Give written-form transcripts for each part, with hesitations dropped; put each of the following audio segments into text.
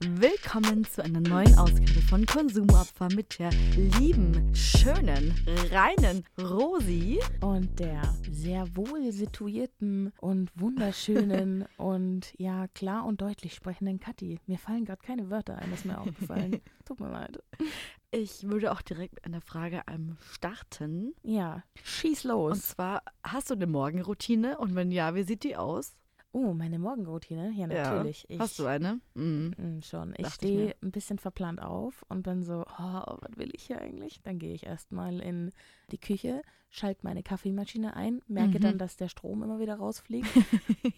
Willkommen zu einer neuen Ausgabe von Konsumopfer mit der lieben, schönen, reinen Rosie. Und der sehr wohl situierten und wunderschönen und ja klar und deutlich sprechenden Katti. Mir fallen gerade keine Wörter ein, das ist mir aufgefallen. Tut mir leid. Ich würde auch direkt mit einer Frage starten. Ja, schieß los. Und zwar, hast du eine Morgenroutine und wenn ja, wie sieht die aus? Oh, meine Morgenroutine? Ja, natürlich. Ja. Hast du eine? Mhm. Schon. Ich stehe ein bisschen verplant auf und bin so, oh, was will ich hier eigentlich? Dann gehe ich erstmal in die Küche, schalte meine Kaffeemaschine ein, merke dann, dass der Strom immer wieder rausfliegt,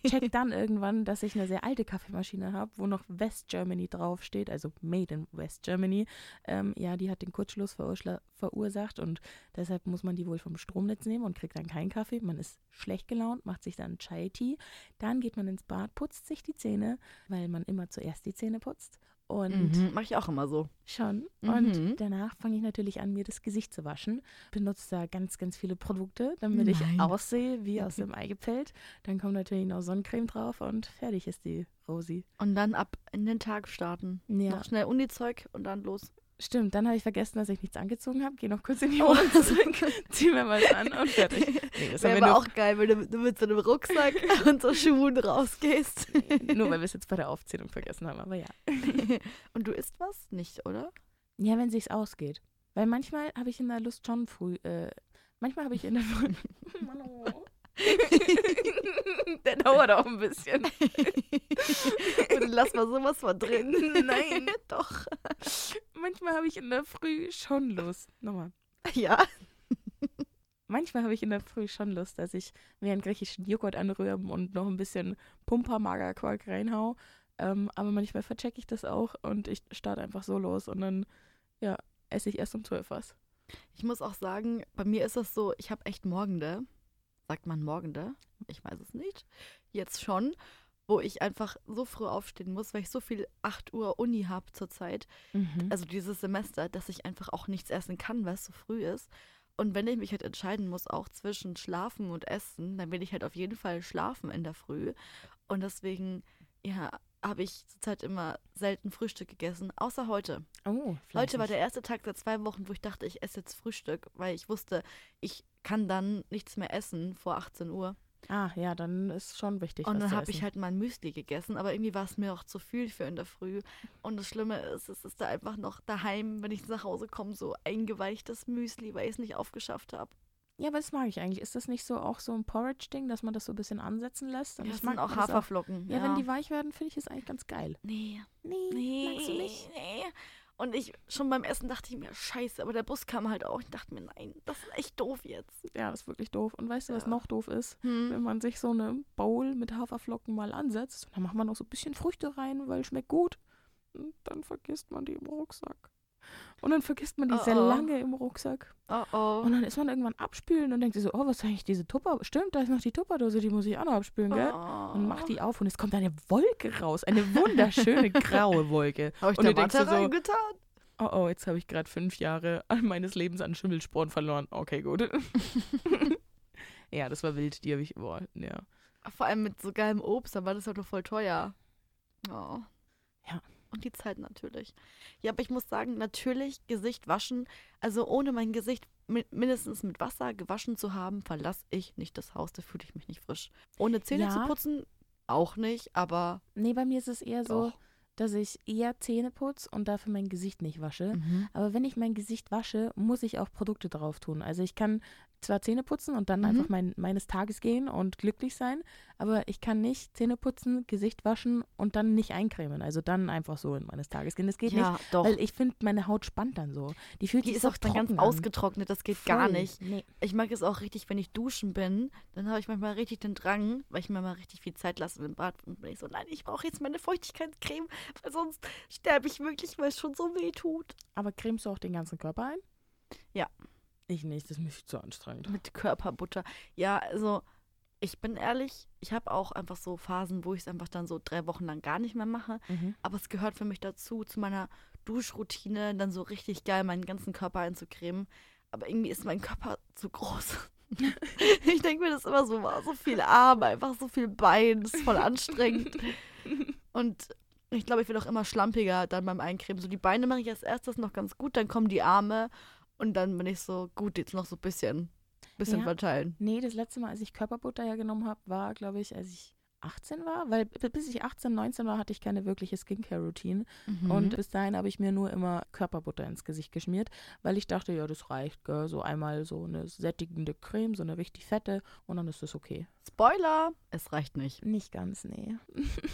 check dann irgendwann, dass ich eine sehr alte Kaffeemaschine habe, wo noch West Germany draufsteht, also Made in West Germany. Ja, die hat den Kurzschluss verursacht und deshalb muss man die wohl vom Stromnetz nehmen und kriegt dann keinen Kaffee. Man ist schlecht gelaunt, macht sich dann Chai-Tee. Dann geht man ins Bad, putzt sich die Zähne, weil man immer zuerst die Zähne putzt. Und mache ich auch immer so. Schon. Und danach fange ich natürlich an, mir das Gesicht zu waschen. Benutze da ganz, ganz viele Produkte, damit ich aussehe wie aus dem Ei gepellt. Dann kommt natürlich noch Sonnencreme drauf und fertig ist die Rosi. Und dann ab in den Tag starten. Ja. Noch schnell Uni-Zeug und dann los. Stimmt, dann habe ich vergessen, dass ich nichts angezogen habe. Gehe noch kurz in die Wohnung zurück, zieh mir mal an und fertig. Nee, das wäre aber auch geil, wenn du mit so einem Rucksack und so Schuhen rausgehst. Nur weil wir es jetzt bei der Aufzählung vergessen haben, aber ja. Und du isst was? Nicht, oder? Ja, wenn es sich ausgeht. Weil manchmal habe ich in der Lust schon früh, Der dauert auch ein bisschen. Bitte lass mal sowas von drin. Nein, doch. Manchmal habe ich in der Früh schon Lust. Nochmal. Ja. Manchmal habe ich in der Früh schon Lust, dass ich mir einen griechischen Joghurt anrühre und noch ein bisschen Pumpermagerquark reinhau. Aber manchmal verchecke ich das auch und ich starte einfach so los und dann ja, esse ich erst um 12 was. Ich muss auch sagen, bei mir ist das so, ich habe echt Morgende. Sagt man Morgende? Ich weiß es nicht. Jetzt schon, wo ich einfach so früh aufstehen muss, weil ich so viel 8 Uhr Uni habe zurzeit, also dieses Semester, dass ich einfach auch nichts essen kann, weil es so früh ist. Und wenn ich mich halt entscheiden muss, auch zwischen Schlafen und Essen, dann will ich halt auf jeden Fall schlafen in der Früh. Und deswegen, ja, habe ich zurzeit immer selten Frühstück gegessen, außer heute. Oh, heute war der erste Tag seit 2 Wochen, wo ich dachte, ich esse jetzt Frühstück, weil ich wusste, ich kann dann nichts mehr essen vor 18 Uhr. Ah, ja, dann ist schon wichtig, was zu essen. Und dann habe ich halt mein Müsli gegessen, aber irgendwie war es mir auch zu viel für in der Früh. Und das Schlimme ist, es ist da einfach noch daheim, wenn ich nach Hause komme, so eingeweichtes Müsli, weil ich es nicht aufgeschafft habe. Ja, aber das mag ich eigentlich. Ist das nicht so auch so ein Porridge-Ding, dass man das so ein bisschen ansetzen lässt? Und ja, ich mag auch Haferflocken. Ja, wenn die weich werden, finde ich das eigentlich ganz geil. Nee. Magst du nicht? Nee. Und ich, schon beim Essen dachte ich mir, scheiße, aber der Bus kam halt auch. Ich dachte mir, nein, das ist echt doof jetzt. Ja, das ist wirklich doof. Und weißt du, was noch doof ist? Wenn man sich so eine Bowl mit Haferflocken mal ansetzt, dann macht man noch so ein bisschen Früchte rein, weil es schmeckt gut. Und dann vergisst man die im Rucksack. Und dann vergisst man die sehr lange im Rucksack. Und dann ist man irgendwann abspülen und denkt sich so, oh, was ist eigentlich diese Tupper? Stimmt, da ist noch die Tupperdose, die muss ich auch noch abspülen, gell? Und macht die auf und es kommt eine Wolke raus. Eine wunderschöne graue Wolke. Habe ich da Watte reingetan? Oh, jetzt habe ich gerade 5 Jahre meines Lebens an Schimmelsporen verloren. Okay, gut. Ja, das war wild, die habe ich, Vor allem mit so geilem Obst, dann war das halt doch voll teuer. Oh. Ja. Und die Zeit natürlich. Ja, aber ich muss sagen, natürlich Gesicht waschen, also ohne mein Gesicht mindestens mit Wasser gewaschen zu haben, verlasse ich nicht das Haus, da fühle ich mich nicht frisch. Ohne Zähne zu putzen, auch nicht, aber... Nee, bei mir ist es eher so, dass ich eher Zähne putze und dafür mein Gesicht nicht wasche. Aber wenn ich mein Gesicht wasche, muss ich auch Produkte drauf tun. Also ich kann zwar Zähne putzen und dann einfach meines Tages gehen und glücklich sein, aber ich kann nicht Zähne putzen, Gesicht waschen und dann nicht eincremen. Also dann einfach so in meines Tages gehen. Das geht nicht, weil ich finde, meine Haut spannt dann so. Die fühlt sich so ist auch dann ganz ausgetrocknet, das geht gar nicht. Nee. Ich mag es auch richtig, wenn ich duschen bin, dann habe ich manchmal richtig den Drang, weil ich mir mal richtig viel Zeit lasse im Bad und bin ich so, nein, ich brauche jetzt meine Feuchtigkeitscreme, weil sonst sterbe ich wirklich, weil es schon so weh tut. Aber cremst du auch den ganzen Körper ein? Ja. Ich nicht, das ist mir viel zu anstrengend. Mit Körperbutter. Ja, also ich bin ehrlich, ich habe auch einfach so Phasen, wo ich es einfach dann so 3 Wochen lang gar nicht mehr mache. Aber es gehört für mich dazu, zu meiner Duschroutine, dann so richtig geil meinen ganzen Körper einzucremen. Aber irgendwie ist mein Körper zu groß. Ich denke mir das immer so, so viel Arm, einfach so viel Bein, das ist voll anstrengend. Und Ich glaube, ich werde auch immer schlampiger dann beim Eincremen. So die Beine mache ich als erstes noch ganz gut, dann kommen die Arme und dann bin ich so, gut, jetzt noch so ein bisschen ja, verteilen. Nee, das letzte Mal, als ich Körperbutter hergenommen habe, war, glaube ich, als ich 18 war, weil bis ich 18, 19 war, hatte ich keine wirkliche Skincare-Routine. Mhm. Und bis dahin habe ich mir nur immer Körperbutter ins Gesicht geschmiert, weil ich dachte, ja, das reicht, gell? So einmal so eine sättigende Creme, so eine richtig fette und dann ist das okay. Spoiler! Es reicht nicht. Nicht ganz, nee.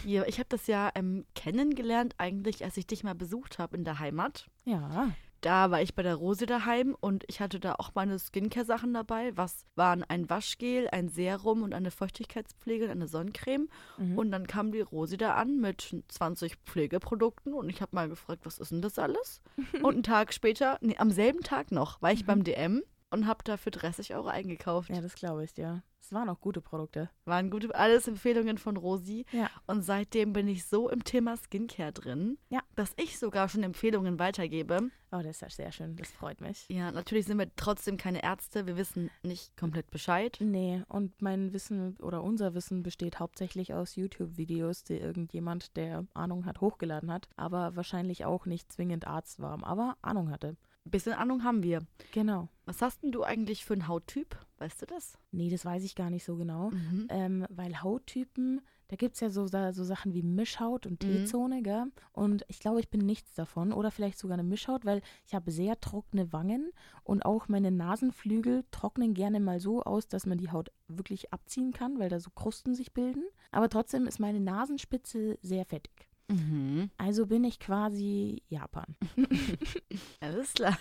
Ja, ich habe das ja kennengelernt eigentlich, als ich dich mal besucht habe in der Heimat. Ja. Da war ich bei der Rosie daheim und ich hatte da auch meine Skincare-Sachen dabei. Was waren ein Waschgel, ein Serum und eine Feuchtigkeitspflege und eine Sonnencreme. Mhm. Und dann kam die Rosie da an mit 20 Pflegeprodukten und ich habe mal gefragt, was ist denn das alles? Und einen Tag später, nee, am selben Tag noch, war ich beim DM und habe da für 30 Euro eingekauft. Ja, das glaube ich, ja. Es waren auch gute Produkte. Waren gute, alles Empfehlungen von Rosie. Ja. Und seitdem bin ich so im Thema Skincare drin, ja, dass ich sogar schon Empfehlungen weitergebe. Oh, das ist ja sehr schön. Das freut mich. Ja, natürlich sind wir trotzdem keine Ärzte. Wir wissen nicht komplett Bescheid. Nee, und mein Wissen oder unser Wissen besteht hauptsächlich aus YouTube-Videos, die irgendjemand, der Ahnung hat, hochgeladen hat, aber wahrscheinlich auch nicht zwingend Arzt war, aber Ahnung hatte. Bisschen Ahnung haben wir. Genau. Was hast denn du eigentlich für einen Hauttyp? Weißt du das? Nee, das weiß ich gar nicht so genau. Mhm. Weil Hauttypen, da gibt es ja so Sachen wie Mischhaut und T-Zone, gell? Und ich glaube, ich bin nichts davon. Oder vielleicht sogar eine Mischhaut, weil ich habe sehr trockene Wangen und auch meine Nasenflügel trocknen gerne mal so aus, dass man die Haut wirklich abziehen kann, weil da so Krusten sich bilden. Aber trotzdem ist meine Nasenspitze sehr fettig. Mhm. Also bin ich quasi Japan. Alles klar.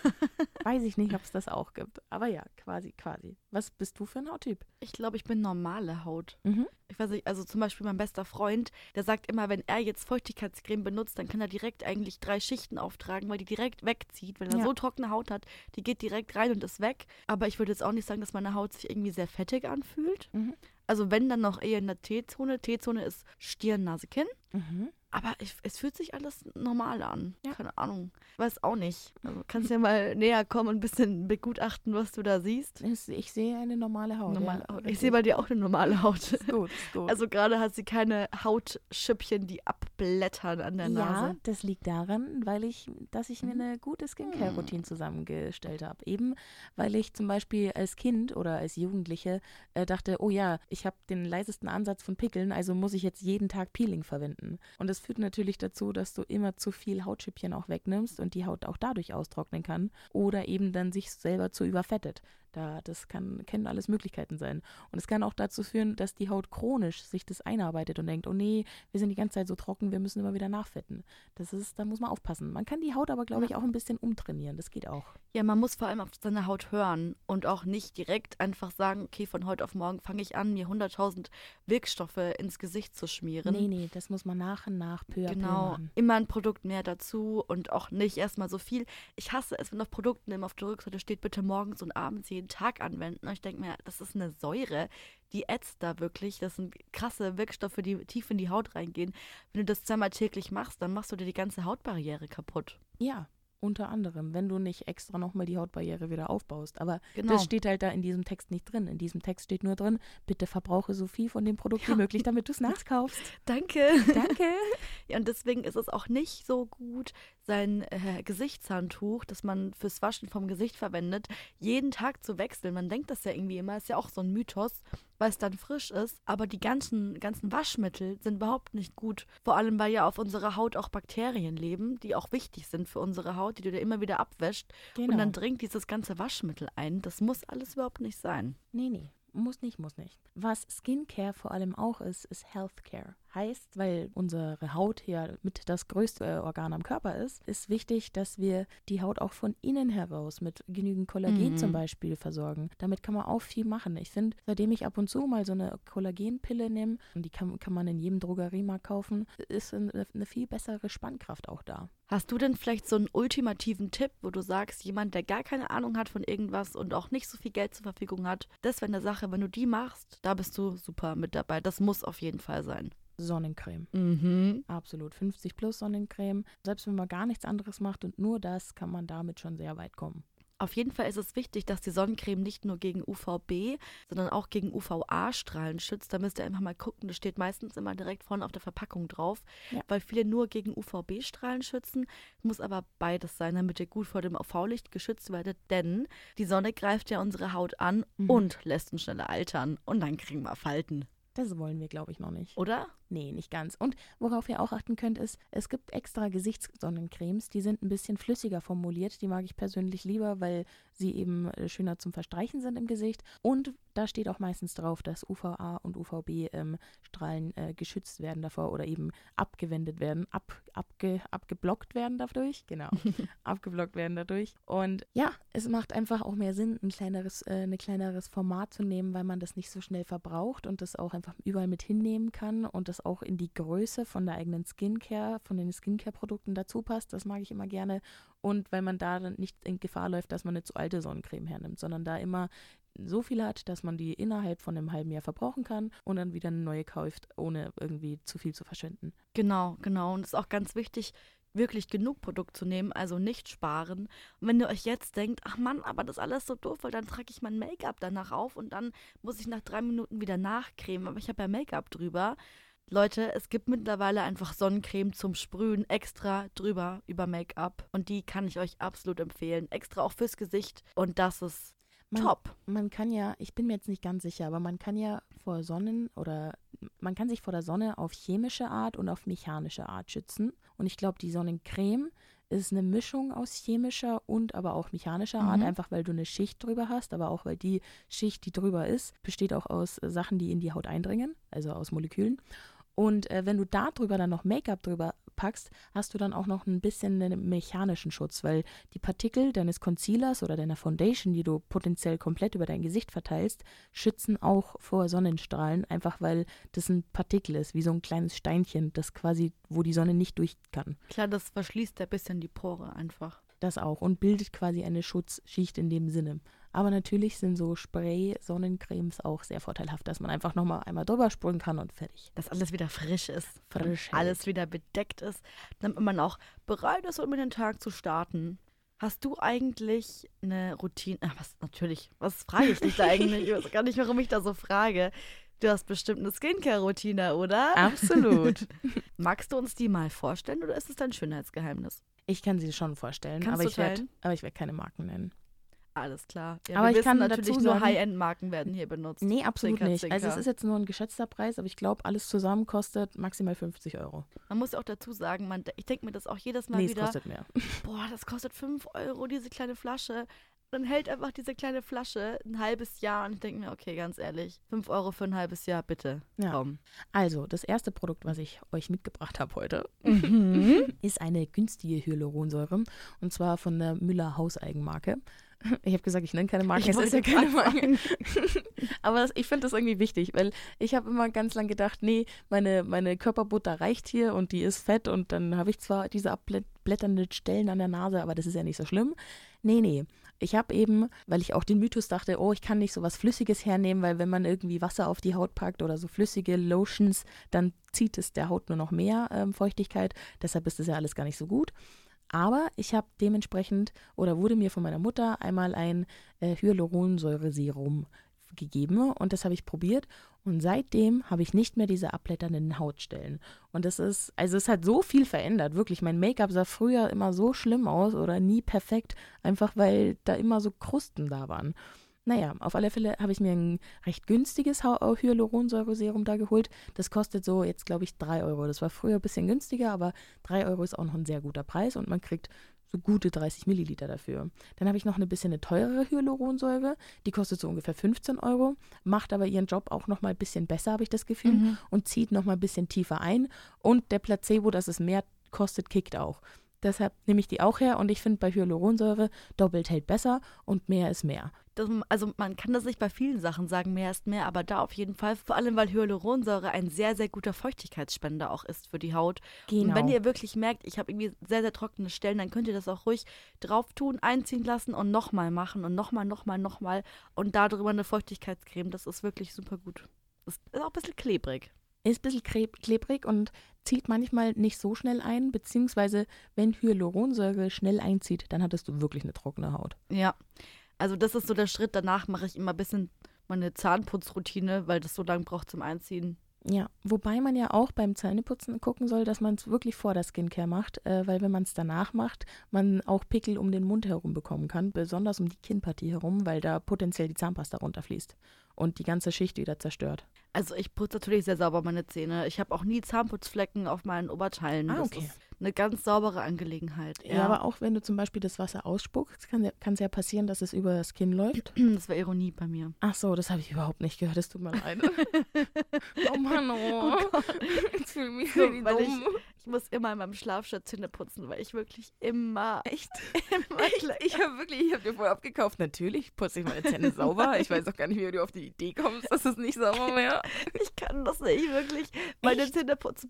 Weiß ich nicht, ob es das auch gibt. Aber ja, quasi. Was bist du für ein Hauttyp? Ich glaube, ich bin normale Haut. Mhm. Ich weiß nicht, also zum Beispiel mein bester Freund, der sagt immer, wenn er jetzt Feuchtigkeitscreme benutzt, dann kann er direkt eigentlich 3 Schichten auftragen, weil die direkt wegzieht. Wenn er so trockene Haut hat, die geht direkt rein und ist weg. Aber ich würde jetzt auch nicht sagen, dass meine Haut sich irgendwie sehr fettig anfühlt. Mhm. Also wenn, dann noch eher in der T-Zone. T-Zone ist Stirn, Nase, Kinn. Mhm. Aber es fühlt sich alles normal an. Ja. Keine Ahnung. Weiß auch nicht. Also kannst ja mal näher kommen und ein bisschen begutachten, was du da siehst. Ich sehe eine normale Haut. Normale Haut. Ich sehe bei dir auch eine normale Haut. Ist gut. Also gerade hat sie keine Hautschüppchen, die abblättern an der Nase. Ja, das liegt daran, dass ich mir eine gute Skincare-Routine zusammengestellt habe. Eben, weil ich zum Beispiel als Kind oder als Jugendliche dachte, oh ja, ich habe den leisesten Ansatz von Pickeln, also muss ich jetzt jeden Tag Peeling verwenden. Und das führt natürlich dazu, dass du immer zu viel Hautschüppchen auch wegnimmst und die Haut auch dadurch austrocknen kann oder eben dann sich selber zu überfettet. Das können alles Möglichkeiten sein. Und es kann auch dazu führen, dass die Haut chronisch sich das einarbeitet und denkt, oh nee, wir sind die ganze Zeit so trocken, wir müssen immer wieder nachfetten. Da muss man aufpassen. Man kann die Haut aber, glaube ich, auch ein bisschen umtrainieren. Das geht auch. Ja, man muss vor allem auf seine Haut hören und auch nicht direkt einfach sagen, okay, von heute auf morgen fange ich an, mir 100.000 Wirkstoffe ins Gesicht zu schmieren. Nee, das muss man nach und nach peu à peu machen. Immer ein Produkt mehr dazu und auch nicht erstmal so viel. Ich hasse es, wenn auf Produkten immer auf der Rückseite steht, bitte morgens und abends jeden Tag anwenden. Und ich denke mir, das ist eine Säure, die ätzt da wirklich. Das sind krasse Wirkstoffe, die tief in die Haut reingehen. Wenn du das zweimal täglich machst, dann machst du dir die ganze Hautbarriere kaputt. Ja, unter anderem, wenn du nicht extra nochmal die Hautbarriere wieder aufbaust. Aber das steht halt da in diesem Text nicht drin. In diesem Text steht nur drin, bitte verbrauche so viel von dem Produkt wie möglich, damit du es nachkaufst. Danke. Ja, und deswegen ist es auch nicht so gut, sein Gesichtshandtuch, das man fürs Waschen vom Gesicht verwendet, jeden Tag zu wechseln. Man denkt das ja irgendwie immer, ist ja auch so ein Mythos, weil es dann frisch ist. Aber die ganzen Waschmittel sind überhaupt nicht gut. Vor allem, weil ja auf unserer Haut auch Bakterien leben, die auch wichtig sind für unsere Haut, die du dir immer wieder abwäscht. Genau. Und dann dringt dieses ganze Waschmittel ein. Das muss alles überhaupt nicht sein. Nee. Muss nicht. Was Skincare vor allem auch ist Healthcare. Heißt, weil unsere Haut ja mit das größte Organ am Körper ist wichtig, dass wir die Haut auch von innen heraus mit genügend Kollagen zum Beispiel versorgen. Damit kann man auch viel machen. Ich finde, seitdem ich ab und zu mal so eine Kollagenpille nehme, und die kann man in jedem Drogeriemarkt kaufen, ist eine viel bessere Spannkraft auch da. Hast du denn vielleicht so einen ultimativen Tipp, wo du sagst, jemand, der gar keine Ahnung hat von irgendwas und auch nicht so viel Geld zur Verfügung hat, das wäre eine Sache, wenn du die machst, da bist du super mit dabei. Das muss auf jeden Fall sein. Sonnencreme. Mhm. Absolut. 50+ Sonnencreme. Selbst wenn man gar nichts anderes macht und nur das, kann man damit schon sehr weit kommen. Auf jeden Fall ist es wichtig, dass die Sonnencreme nicht nur gegen UVB, sondern auch gegen UVA-Strahlen schützt. Da müsst ihr einfach mal gucken, das steht meistens immer direkt vorne auf der Verpackung drauf, weil viele nur gegen UVB-Strahlen schützen. Muss aber beides sein, damit ihr gut vor dem UV-Licht geschützt werdet, denn die Sonne greift ja unsere Haut an und lässt uns schneller altern und dann kriegen wir Falten. Das wollen wir, glaube ich, noch nicht. Oder? Nee, nicht ganz. Und worauf ihr auch achten könnt, ist, es gibt extra Gesichtssonnencremes, die sind ein bisschen flüssiger formuliert. Die mag ich persönlich lieber, weil sie eben schöner zum Verstreichen sind im Gesicht. Und da steht auch meistens drauf, dass UVA und UVB-Strahlen geschützt werden davor oder eben abgewendet werden, abgeblockt werden dadurch. Genau, abgeblockt werden dadurch. Und ja, es macht einfach auch mehr Sinn, ein kleineres Format zu nehmen, weil man das nicht so schnell verbraucht und das auch einfach überall mit hinnehmen kann und das auch in die Größe von der eigenen Skincare, von den Skincare-Produkten dazu passt. Das mag ich immer gerne. Und weil man da dann nicht in Gefahr läuft, dass man eine zu alte Sonnencreme hernimmt, sondern da immer so viel hat, dass man die innerhalb von einem halben Jahr verbrauchen kann und dann wieder eine neue kauft, ohne irgendwie zu viel zu verschwenden. Genau. Und es ist auch ganz wichtig, wirklich genug Produkt zu nehmen, also nicht sparen. Und wenn ihr euch jetzt denkt, ach Mann, aber das ist alles so doof, weil dann trage ich mein Make-up danach auf und dann muss ich nach 3 Minuten wieder nachcremen, aber ich habe ja Make-up drüber. Leute, es gibt mittlerweile einfach Sonnencreme zum Sprühen extra drüber über Make-up und die kann ich euch absolut empfehlen, extra auch fürs Gesicht und das ist top. Man kann ja, ich bin mir jetzt nicht ganz sicher, aber man kann ja man kann sich vor der Sonne auf chemische Art und auf mechanische Art schützen und ich glaube, die Sonnencreme ist eine Mischung aus chemischer und aber auch mechanischer Art, einfach weil du eine Schicht drüber hast, aber auch weil die Schicht, die drüber ist, besteht auch aus Sachen, die in die Haut eindringen, also aus Molekülen. Und wenn du da drüber dann noch Make-up drüber packst, hast du dann auch noch ein bisschen einen mechanischen Schutz, weil die Partikel deines Concealers oder deiner Foundation, die du potenziell komplett über dein Gesicht verteilst, schützen auch vor Sonnenstrahlen, einfach weil das ein Partikel ist, wie so ein kleines Steinchen, das quasi, wo die Sonne nicht durch kann. Klar, das verschließt ein bisschen die Pore einfach. Das auch und bildet quasi eine Schutzschicht in dem Sinne. Aber natürlich sind so Spray-Sonnencremes auch sehr vorteilhaft, dass man einfach nochmal einmal drüber sprühen kann und fertig. Dass alles wieder frisch ist. Frisch. Alles wieder bedeckt ist, damit man auch bereit ist, um in den Tag zu starten. Hast du eigentlich eine Routine? Was frage ich dich da eigentlich? Ich weiß gar nicht, warum ich da so frage. Du hast bestimmt eine Skincare-Routine, oder? Absolut. Magst du uns die mal vorstellen oder ist es dein Schönheitsgeheimnis? Ich kann sie schon vorstellen, aber ich werde keine Marken nennen. Alles klar. Ja, aber wir wissen natürlich, nur High-End-Marken werden hier benutzt. Nee, absolut nicht. Also es ist jetzt nur ein geschätzter Preis, aber ich glaube, alles zusammen kostet maximal 50 Euro. Man muss auch dazu sagen, ich denke mir das auch jedes Mal wieder. Es kostet mehr. Boah, das kostet 5 Euro, diese kleine Flasche. Dann hält einfach diese kleine Flasche ein halbes Jahr und ich denke mir, okay, ganz ehrlich, 5 Euro für ein halbes Jahr, bitte. Ja. Also, das erste Produkt, was ich euch mitgebracht habe heute, ist eine günstige Hyaluronsäure und zwar von der Müller Hauseigenmarke. Ich habe gesagt, ich nenne keine Marke, es ist ja keine Marke. Aber ich finde das irgendwie wichtig, weil ich habe immer ganz lang gedacht, nee, meine Körperbutter reicht hier und die ist fett und dann habe ich zwar diese abblätternden Stellen an der Nase, aber das ist ja nicht so schlimm. Nee. Ich habe eben, weil ich auch den Mythos dachte, ich kann nicht so was Flüssiges hernehmen, weil wenn man irgendwie Wasser auf die Haut packt oder so flüssige Lotions, dann zieht es der Haut nur noch mehr Feuchtigkeit. Deshalb ist das ja alles gar nicht so gut. Aber ich habe dementsprechend oder wurde mir von meiner Mutter einmal ein Hyaluronsäure-Serum gegeben und das habe ich probiert und seitdem habe ich nicht mehr diese abblätternden Hautstellen und es hat so viel verändert, wirklich, mein Make-up sah früher immer so schlimm aus oder nie perfekt, einfach weil da immer so Krusten da waren. Naja, auf alle Fälle habe ich mir ein recht günstiges Hyaluronsäure-Serum da geholt. Das kostet so jetzt, glaube ich, 3 Euro. Das war früher ein bisschen günstiger, aber 3 Euro ist auch noch ein sehr guter Preis und man kriegt so gute 30 Milliliter dafür. Dann habe ich noch eine teurere Hyaluronsäure. Die kostet so ungefähr 15 Euro, macht aber ihren Job auch noch mal ein bisschen besser, habe ich das Gefühl, und zieht noch mal ein bisschen tiefer ein. Und der Placebo, dass es mehr kostet, kickt auch. Deshalb nehme ich die auch her und ich finde bei Hyaluronsäure doppelt hält besser und mehr ist mehr. Also man kann das nicht bei vielen Sachen sagen, mehr ist mehr, aber da auf jeden Fall. Vor allem, weil Hyaluronsäure ein sehr, sehr guter Feuchtigkeitsspender auch ist für die Haut. Genau. Und wenn ihr wirklich merkt, ich habe irgendwie sehr, sehr trockene Stellen, dann könnt ihr das auch ruhig drauf tun, einziehen lassen und nochmal machen und nochmal und darüber eine Feuchtigkeitscreme. Das ist wirklich super gut. Das ist auch ein bisschen klebrig. ist ein bisschen klebrig und zieht manchmal nicht so schnell ein, beziehungsweise wenn Hyaluronsäure schnell einzieht, dann hattest du wirklich eine trockene Haut. Ja, also das ist so der Schritt, danach mache ich immer ein bisschen meine Zahnputzroutine, weil das so lange braucht zum Einziehen. Ja, wobei man ja auch beim Zähneputzen gucken soll, dass man es wirklich vor der Skincare macht, weil wenn man es danach macht, man auch Pickel um den Mund herum bekommen kann, besonders um die Kinnpartie herum, weil da potenziell die Zahnpasta runterfließt und die ganze Schicht wieder zerstört. Also ich putze natürlich sehr sauber meine Zähne. Ich habe auch nie Zahnputzflecken auf meinen Oberteilen. Ah, okay. Das ist eine ganz saubere Angelegenheit. Ja, aber auch wenn du zum Beispiel das Wasser ausspuckst, kann es ja passieren, dass es über das Kinn läuft. Das war Ironie bei mir. Ach so, das habe ich überhaupt nicht gehört. Das tut mir leid. Oh Mann, oh. Oh Gott. Jetzt fühle ich mich so dumm. Ich muss immer in meinem Schlafstatt Zähne putzen, weil ich wirklich immer... Echt? Immer echt? Ich habe dir vorher abgekauft. Natürlich putze ich meine Zähne sauber. Ich weiß auch gar nicht, wie du auf die Idee kommst, dass es nicht sauber mehr. Ich kann das nicht wirklich. Meine Zähne putzen.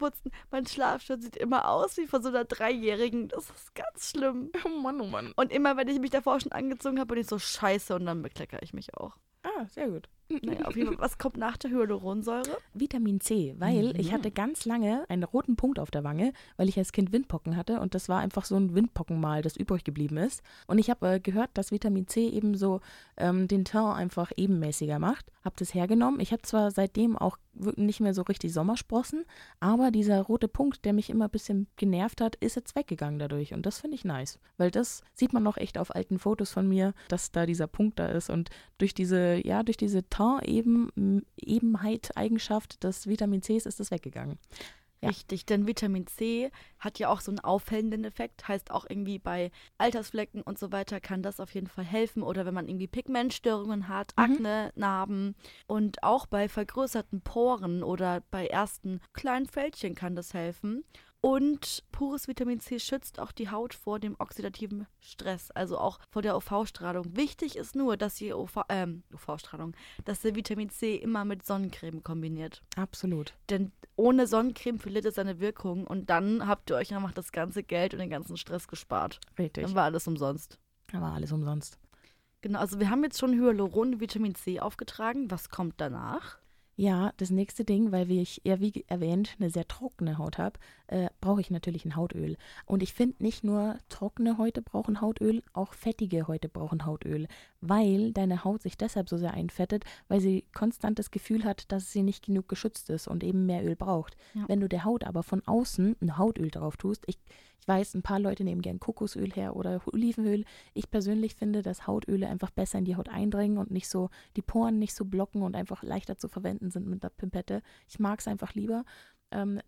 Mein Schlafstatt sieht immer aus wie von so einer 3-Jährigen. Das ist ganz schlimm. Oh Mann, oh Mann. Und immer, wenn ich mich davor schon angezogen habe, bin ich so scheiße und dann bekleckere ich mich auch. Ah, sehr gut. Naja, auf jeden Fall, was kommt nach der Hyaluronsäure? Vitamin C, weil ich hatte ganz lange einen roten Punkt auf der Wange, weil ich als Kind Windpocken hatte und das war einfach so ein Windpockenmal, das übrig geblieben ist. Und ich habe gehört, dass Vitamin C eben so den Teint einfach ebenmäßiger macht. Habe das hergenommen. Ich habe zwar seitdem auch nicht mehr so richtig Sommersprossen, aber dieser rote Punkt, der mich immer ein bisschen genervt hat, ist jetzt weggegangen dadurch und das finde ich nice, weil das sieht man noch echt auf alten Fotos von mir, dass da dieser Punkt da ist und durch diese Ebenheit-Eigenschaft des Vitamin C ist das weggegangen. Ja. Richtig, denn Vitamin C hat ja auch so einen aufhellenden Effekt, heißt auch irgendwie bei Altersflecken und so weiter kann das auf jeden Fall helfen oder wenn man irgendwie Pigmentstörungen hat, Akne, Narben und auch bei vergrößerten Poren oder bei ersten kleinen Fältchen kann das helfen. Und pures Vitamin C schützt auch die Haut vor dem oxidativen Stress, also auch vor der UV-Strahlung. Wichtig ist nur, dass ihr Vitamin C immer mit Sonnencreme kombiniert. Absolut. Denn ohne Sonnencreme verliert es seine Wirkung und dann habt ihr euch einfach das ganze Geld und den ganzen Stress gespart. Richtig. Dann war alles umsonst. Genau, also wir haben jetzt schon Hyaluron und Vitamin C aufgetragen. Was kommt danach? Ja, das nächste Ding, weil ich, ja wie erwähnt, eine sehr trockene Haut habe, brauche ich natürlich ein Hautöl. Und ich finde, nicht nur trockene Häute brauchen Hautöl, auch fettige Häute brauchen Hautöl, weil deine Haut sich deshalb so sehr einfettet, weil sie konstant das Gefühl hat, dass sie nicht genug geschützt ist und eben mehr Öl braucht. Ja. Wenn du der Haut aber von außen ein Hautöl drauf tust, ich weiß, ein paar Leute nehmen gern Kokosöl her oder Olivenöl. Ich persönlich finde, dass Hautöle einfach besser in die Haut eindringen und nicht so, die Poren nicht so blocken und einfach leichter zu verwenden sind mit der Pimpette. Ich mag es einfach lieber.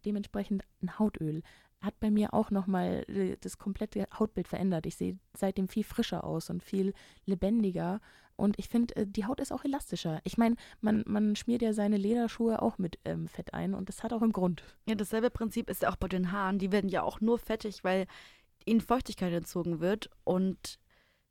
Dementsprechend ein Hautöl hat bei mir auch nochmal das komplette Hautbild verändert. Ich sehe seitdem viel frischer aus und viel lebendiger. Und ich finde, die Haut ist auch elastischer. Ich meine, man schmiert ja seine Lederschuhe auch mit Fett ein und das hat auch einen Grund. Ja, dasselbe Prinzip ist ja auch bei den Haaren. Die werden ja auch nur fettig, weil ihnen Feuchtigkeit entzogen wird. Und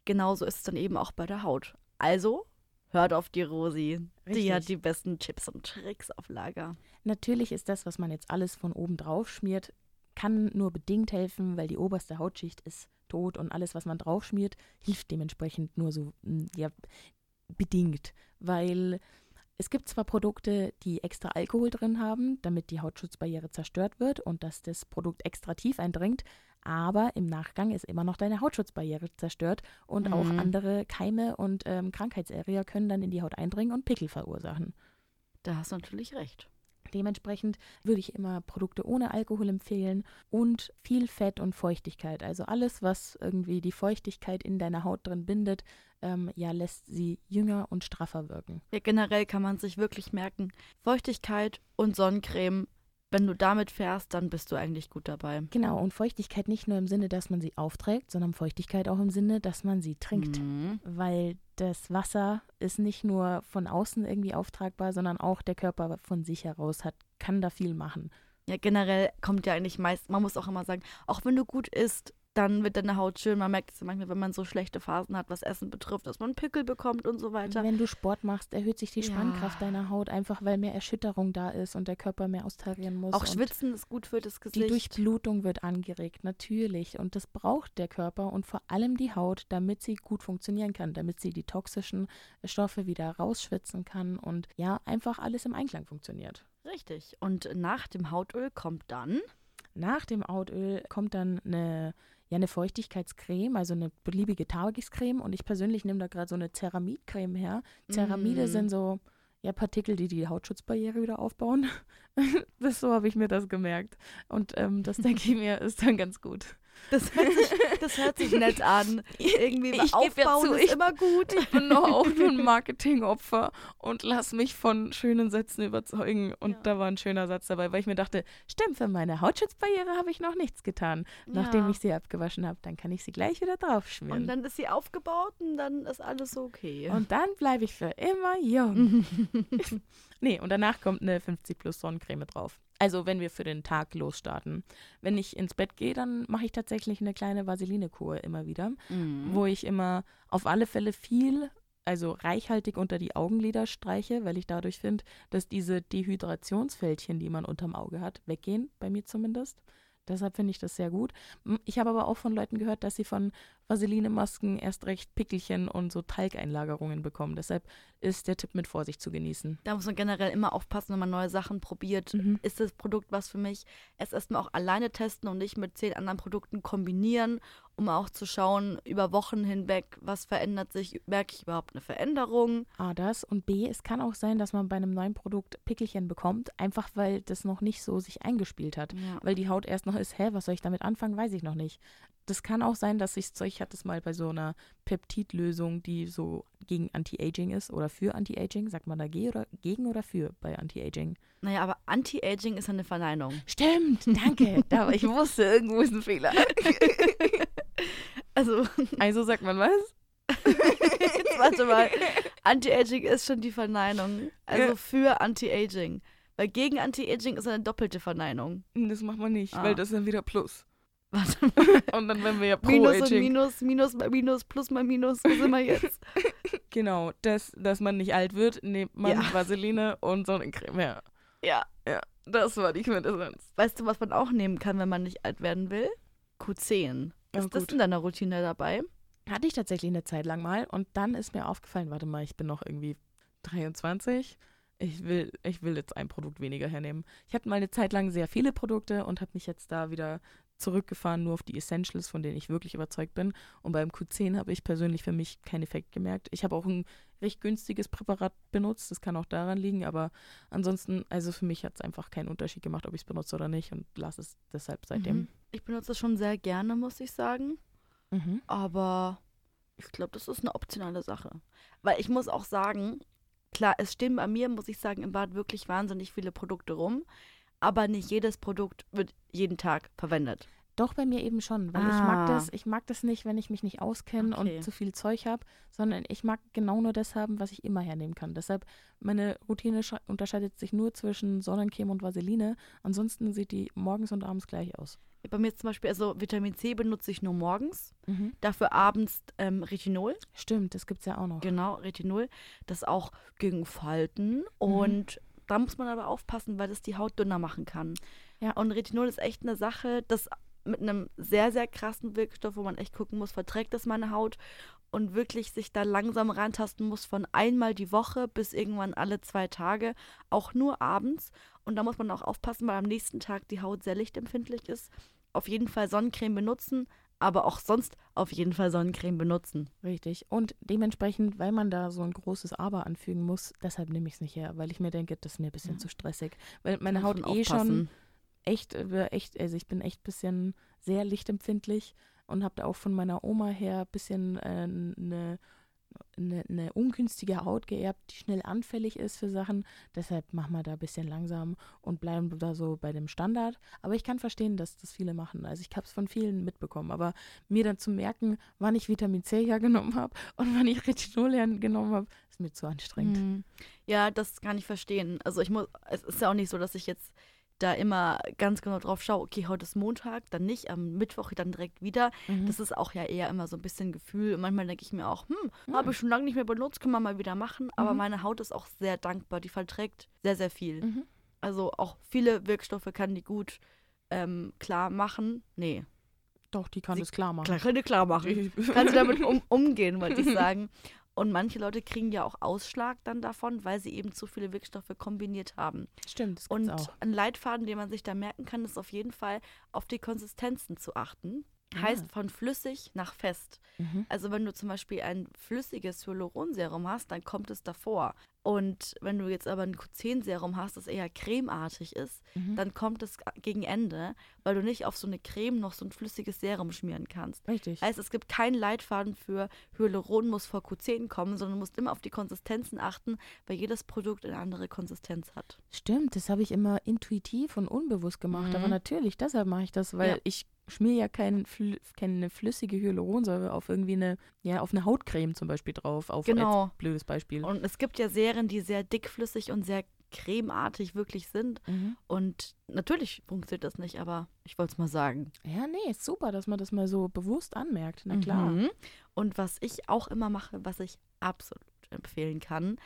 genauso ist es dann eben auch bei der Haut. Also... hört auf die Rosi. Richtig. Die hat die besten Tipps und Tricks auf Lager. Natürlich ist das, was man jetzt alles von oben drauf schmiert, kann nur bedingt helfen, weil die oberste Hautschicht ist tot und alles, was man drauf schmiert, hilft dementsprechend nur so bedingt, weil... Es gibt zwar Produkte, die extra Alkohol drin haben, damit die Hautschutzbarriere zerstört wird und dass das Produkt extra tief eindringt, aber im Nachgang ist immer noch deine Hautschutzbarriere zerstört und auch andere Keime und Krankheitserreger können dann in die Haut eindringen und Pickel verursachen. Da hast du natürlich recht. Dementsprechend würde ich immer Produkte ohne Alkohol empfehlen und viel Fett und Feuchtigkeit. Also alles, was irgendwie die Feuchtigkeit in deiner Haut drin bindet, lässt sie jünger und straffer wirken. Ja, generell kann man sich wirklich merken, Feuchtigkeit und Sonnencreme, wenn du damit fährst, dann bist du eigentlich gut dabei. Genau, und Feuchtigkeit nicht nur im Sinne, dass man sie aufträgt, sondern Feuchtigkeit auch im Sinne, dass man sie trinkt. Weil das Wasser ist nicht nur von außen irgendwie auftragbar, sondern auch der Körper von sich heraus kann da viel machen. Ja, generell kommt ja eigentlich meist, man muss auch immer sagen, auch wenn du gut isst, dann wird deine Haut schön. Man merkt es ja manchmal, wenn man so schlechte Phasen hat, was Essen betrifft, dass man Pickel bekommt und so weiter. Wenn du Sport machst, erhöht sich die Spannkraft deiner Haut einfach, weil mehr Erschütterung da ist und der Körper mehr austarieren muss. Auch Schwitzen ist gut für das Gesicht. Die Durchblutung wird angeregt, natürlich. Und das braucht der Körper und vor allem die Haut, damit sie gut funktionieren kann, damit sie die toxischen Stoffe wieder rausschwitzen kann und ja, einfach alles im Einklang funktioniert. Richtig. Und nach dem Hautöl kommt dann? Nach dem Hautöl kommt dann eine Feuchtigkeitscreme, also eine beliebige Tagescreme. Und ich persönlich nehme da gerade so eine Ceramidcreme her. Ceramide sind so Partikel, die die Hautschutzbarriere wieder aufbauen. So habe ich mir das gemerkt. Und das denke ich mir, ist dann ganz gut. Das hört sich nett an. Irgendwie ich aufbauen ist immer gut. Ich bin doch auch nur ein Marketingopfer und lass mich von schönen Sätzen überzeugen. Und da war ein schöner Satz dabei, weil ich mir dachte, stimmt, für meine Hautschutzbarriere habe ich noch nichts getan. Nachdem ich sie abgewaschen habe, dann kann ich sie gleich wieder draufschmieren. Und dann ist sie aufgebaut und dann ist alles okay. Und dann bleibe ich für immer jung. Nee, und danach kommt eine 50+ Sonnencreme drauf. Also wenn wir für den Tag losstarten. Wenn ich ins Bett gehe, dann mache ich tatsächlich eine kleine Vaselinekur immer wieder, wo ich immer auf alle Fälle viel, also reichhaltig unter die Augenlider streiche, weil ich dadurch finde, dass diese Dehydrationsfältchen, die man unterm Auge hat, weggehen, bei mir zumindest. Deshalb finde ich das sehr gut. Ich habe aber auch von Leuten gehört, dass sie von Vaselinemasken erst recht Pickelchen und so Talgeinlagerungen bekommen. Deshalb ist der Tipp mit Vorsicht zu genießen. Da muss man generell immer aufpassen, wenn man neue Sachen probiert. Ist das Produkt was für mich? Es erstmal auch alleine testen und nicht mit 10 anderen Produkten kombinieren, um auch zu schauen, über Wochen hinweg, was verändert sich, merke ich überhaupt eine Veränderung? A, das und B, es kann auch sein, dass man bei einem neuen Produkt Pickelchen bekommt, einfach weil das noch nicht so sich eingespielt hat. Ja. Weil die Haut erst noch ist, was soll ich damit anfangen, weiß ich noch nicht. Das kann auch sein, dass ich hatte es mal bei so einer Peptidlösung, die so gegen Anti-Aging ist oder für Anti-Aging. Sagt man da gegen oder für bei Anti-Aging? Naja, aber Anti-Aging ist eine Verneinung. Stimmt, danke. Aber ich wusste, irgendwo ist ein Fehler. Also sagt man was? Jetzt warte mal. Anti-Aging ist schon die Verneinung. Also für Anti-Aging. Weil gegen Anti-Aging ist eine doppelte Verneinung. Das macht man nicht, weil das ist dann wieder Plus. Warte mal. Und dann werden wir ja Pro-Aging. Minus und Minus mal Minus, Plus mal Minus, wo sind wir jetzt? Genau, dass man nicht alt wird, nimmt man Vaseline und Sonnencreme. Ja, das war die Quintessenz. Weißt du, was man auch nehmen kann, wenn man nicht alt werden will? Q10. Ist das in deiner Routine dabei? Hatte ich tatsächlich eine Zeit lang mal und dann ist mir aufgefallen, warte mal, ich bin noch irgendwie 23. Ich will jetzt ein Produkt weniger hernehmen. Ich hatte mal eine Zeit lang sehr viele Produkte und habe mich jetzt da wieder zurückgefahren, nur auf die Essentials, von denen ich wirklich überzeugt bin. Und beim Q10 habe ich persönlich für mich keinen Effekt gemerkt. Ich habe auch ein recht günstiges Präparat benutzt, das kann auch daran liegen, aber ansonsten, also für mich hat es einfach keinen Unterschied gemacht, ob ich es benutze oder nicht und lasse es deshalb seitdem. Ich benutze es schon sehr gerne, muss ich sagen. Aber ich glaube, das ist eine optionale Sache. Weil ich muss auch sagen, klar, es stehen bei mir, muss ich sagen, im Bad wirklich wahnsinnig viele Produkte rum. Aber nicht jedes Produkt wird jeden Tag verwendet. Doch, bei mir eben schon, weil ich mag das nicht, wenn ich mich nicht auskenne und zu viel Zeug habe, sondern ich mag genau nur das haben, was ich immer hernehmen kann. Deshalb, meine Routine unterscheidet sich nur zwischen Sonnencreme und Vaseline. Ansonsten sieht die morgens und abends gleich aus. Bei mir zum Beispiel, also Vitamin C benutze ich nur morgens, dafür abends Retinol. Stimmt, das gibt es ja auch noch. Genau, Retinol, das auch gegen Falten und da muss man aber aufpassen, weil das die Haut dünner machen kann. Ja. Und Retinol ist echt eine Sache, das mit einem sehr, sehr krassen Wirkstoff, wo man echt gucken muss, verträgt das meine Haut und wirklich sich da langsam rantasten muss von einmal die Woche bis irgendwann alle 2 Tage, auch nur abends. Und da muss man auch aufpassen, weil am nächsten Tag die Haut sehr lichtempfindlich ist. Auf jeden Fall Sonnencreme benutzen, aber auch sonst auf jeden Fall Sonnencreme benutzen. Richtig. Und dementsprechend, weil man da so ein großes Aber anfügen muss, deshalb nehme ich es nicht her, weil ich mir denke, das ist mir ein bisschen zu stressig. Weil meine Haut schon echt, also ich bin echt ein bisschen sehr lichtempfindlich und habe da auch von meiner Oma her ein bisschen eine ungünstige Haut geerbt, die schnell anfällig ist für Sachen. Deshalb machen wir da ein bisschen langsam und bleiben da so bei dem Standard. Aber ich kann verstehen, dass das viele machen. Also ich habe es von vielen mitbekommen. Aber mir dann zu merken, wann ich Vitamin C hergenommen habe und wann ich Retinol hergenommen habe, ist mir zu anstrengend. Ja, das kann ich verstehen. Also es ist ja auch nicht so, dass ich jetzt da immer ganz genau drauf schaue, okay, heute ist Montag, dann nicht, am Mittwoch dann direkt wieder. Das ist auch ja eher immer so ein bisschen Gefühl. Und manchmal denke ich mir auch, habe ich schon lange nicht mehr benutzt, können wir mal wieder machen. Aber meine Haut ist auch sehr dankbar, die verträgt sehr, sehr viel. Also auch viele Wirkstoffe kann die gut klar machen. Nee. Doch, die kann es klar machen. Kann sie damit umgehen, wollte ich sagen. Und manche Leute kriegen ja auch Ausschlag dann davon, weil sie eben zu viele Wirkstoffe kombiniert haben. Stimmt, das gibt's auch. Und ein Leitfaden, den man sich da merken kann, ist auf jeden Fall, auf die Konsistenzen zu achten. Ah. Heißt von flüssig nach fest. Mhm. Also wenn du zum Beispiel ein flüssiges Hyaluronserum hast, dann kommt es davor. Und wenn du jetzt aber ein Q10-Serum hast, das eher cremeartig ist, dann kommt es gegen Ende, weil du nicht auf so eine Creme noch so ein flüssiges Serum schmieren kannst. Richtig. Also es gibt keinen Leitfaden für Hyaluron muss vor Q10 kommen, sondern du musst immer auf die Konsistenzen achten, weil jedes Produkt eine andere Konsistenz hat. Stimmt, das habe ich immer intuitiv und unbewusst gemacht, aber natürlich, deshalb mache ich das, weil ich schmier ja keine flüssige Hyaluronsäure auf irgendwie auf eine Hautcreme zum Beispiel drauf, als blödes Beispiel. Und es gibt ja Serien, die sehr dickflüssig und sehr cremeartig wirklich sind. Mhm. Und natürlich funktioniert das nicht, aber ich wollte es mal sagen. Ja, nee, ist super, dass man das mal so bewusst anmerkt. Na klar. Mhm. Und was ich auch immer mache, was ich absolut empfehlen kann,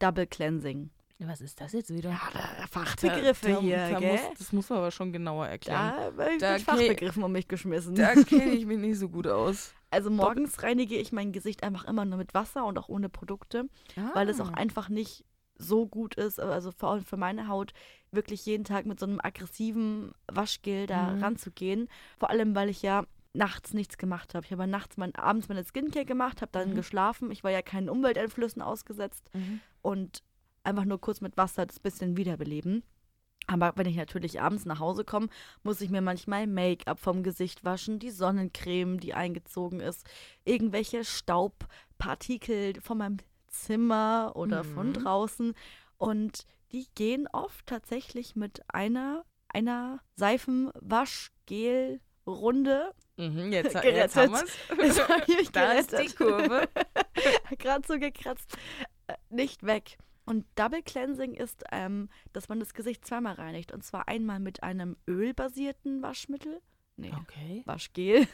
Double Cleansing. Was ist das jetzt wieder? Ja, Fachbegriffe hier, gell? Das muss man aber schon genauer erklären. Da bin ich Fachbegriffen um mich geschmissen. Da kenne ich mich nicht so gut aus. Also morgens reinige ich mein Gesicht einfach immer nur mit Wasser und auch ohne Produkte, weil es auch einfach nicht so gut ist, also vor allem für meine Haut, wirklich jeden Tag mit so einem aggressiven Waschgel da ranzugehen. Vor allem, weil ich ja nachts nichts gemacht habe. Ich habe abends meine Skincare gemacht, habe dann geschlafen. Ich war ja keinen Umwelteinflüssen ausgesetzt und einfach nur kurz mit Wasser das bisschen wiederbeleben. Aber wenn ich natürlich abends nach Hause komme, muss ich mir manchmal Make-up vom Gesicht waschen, die Sonnencreme, die eingezogen ist, irgendwelche Staubpartikel von meinem Zimmer oder von draußen. Und die gehen oft tatsächlich mit einer Seifenwaschgel-Runde jetzt haben wir's. Da ist die Kurve. Gerade so gekratzt. Nicht weg. Und Double Cleansing ist, dass man das Gesicht zweimal reinigt. Und zwar einmal mit einem ölbasierten Waschmittel. Waschgel.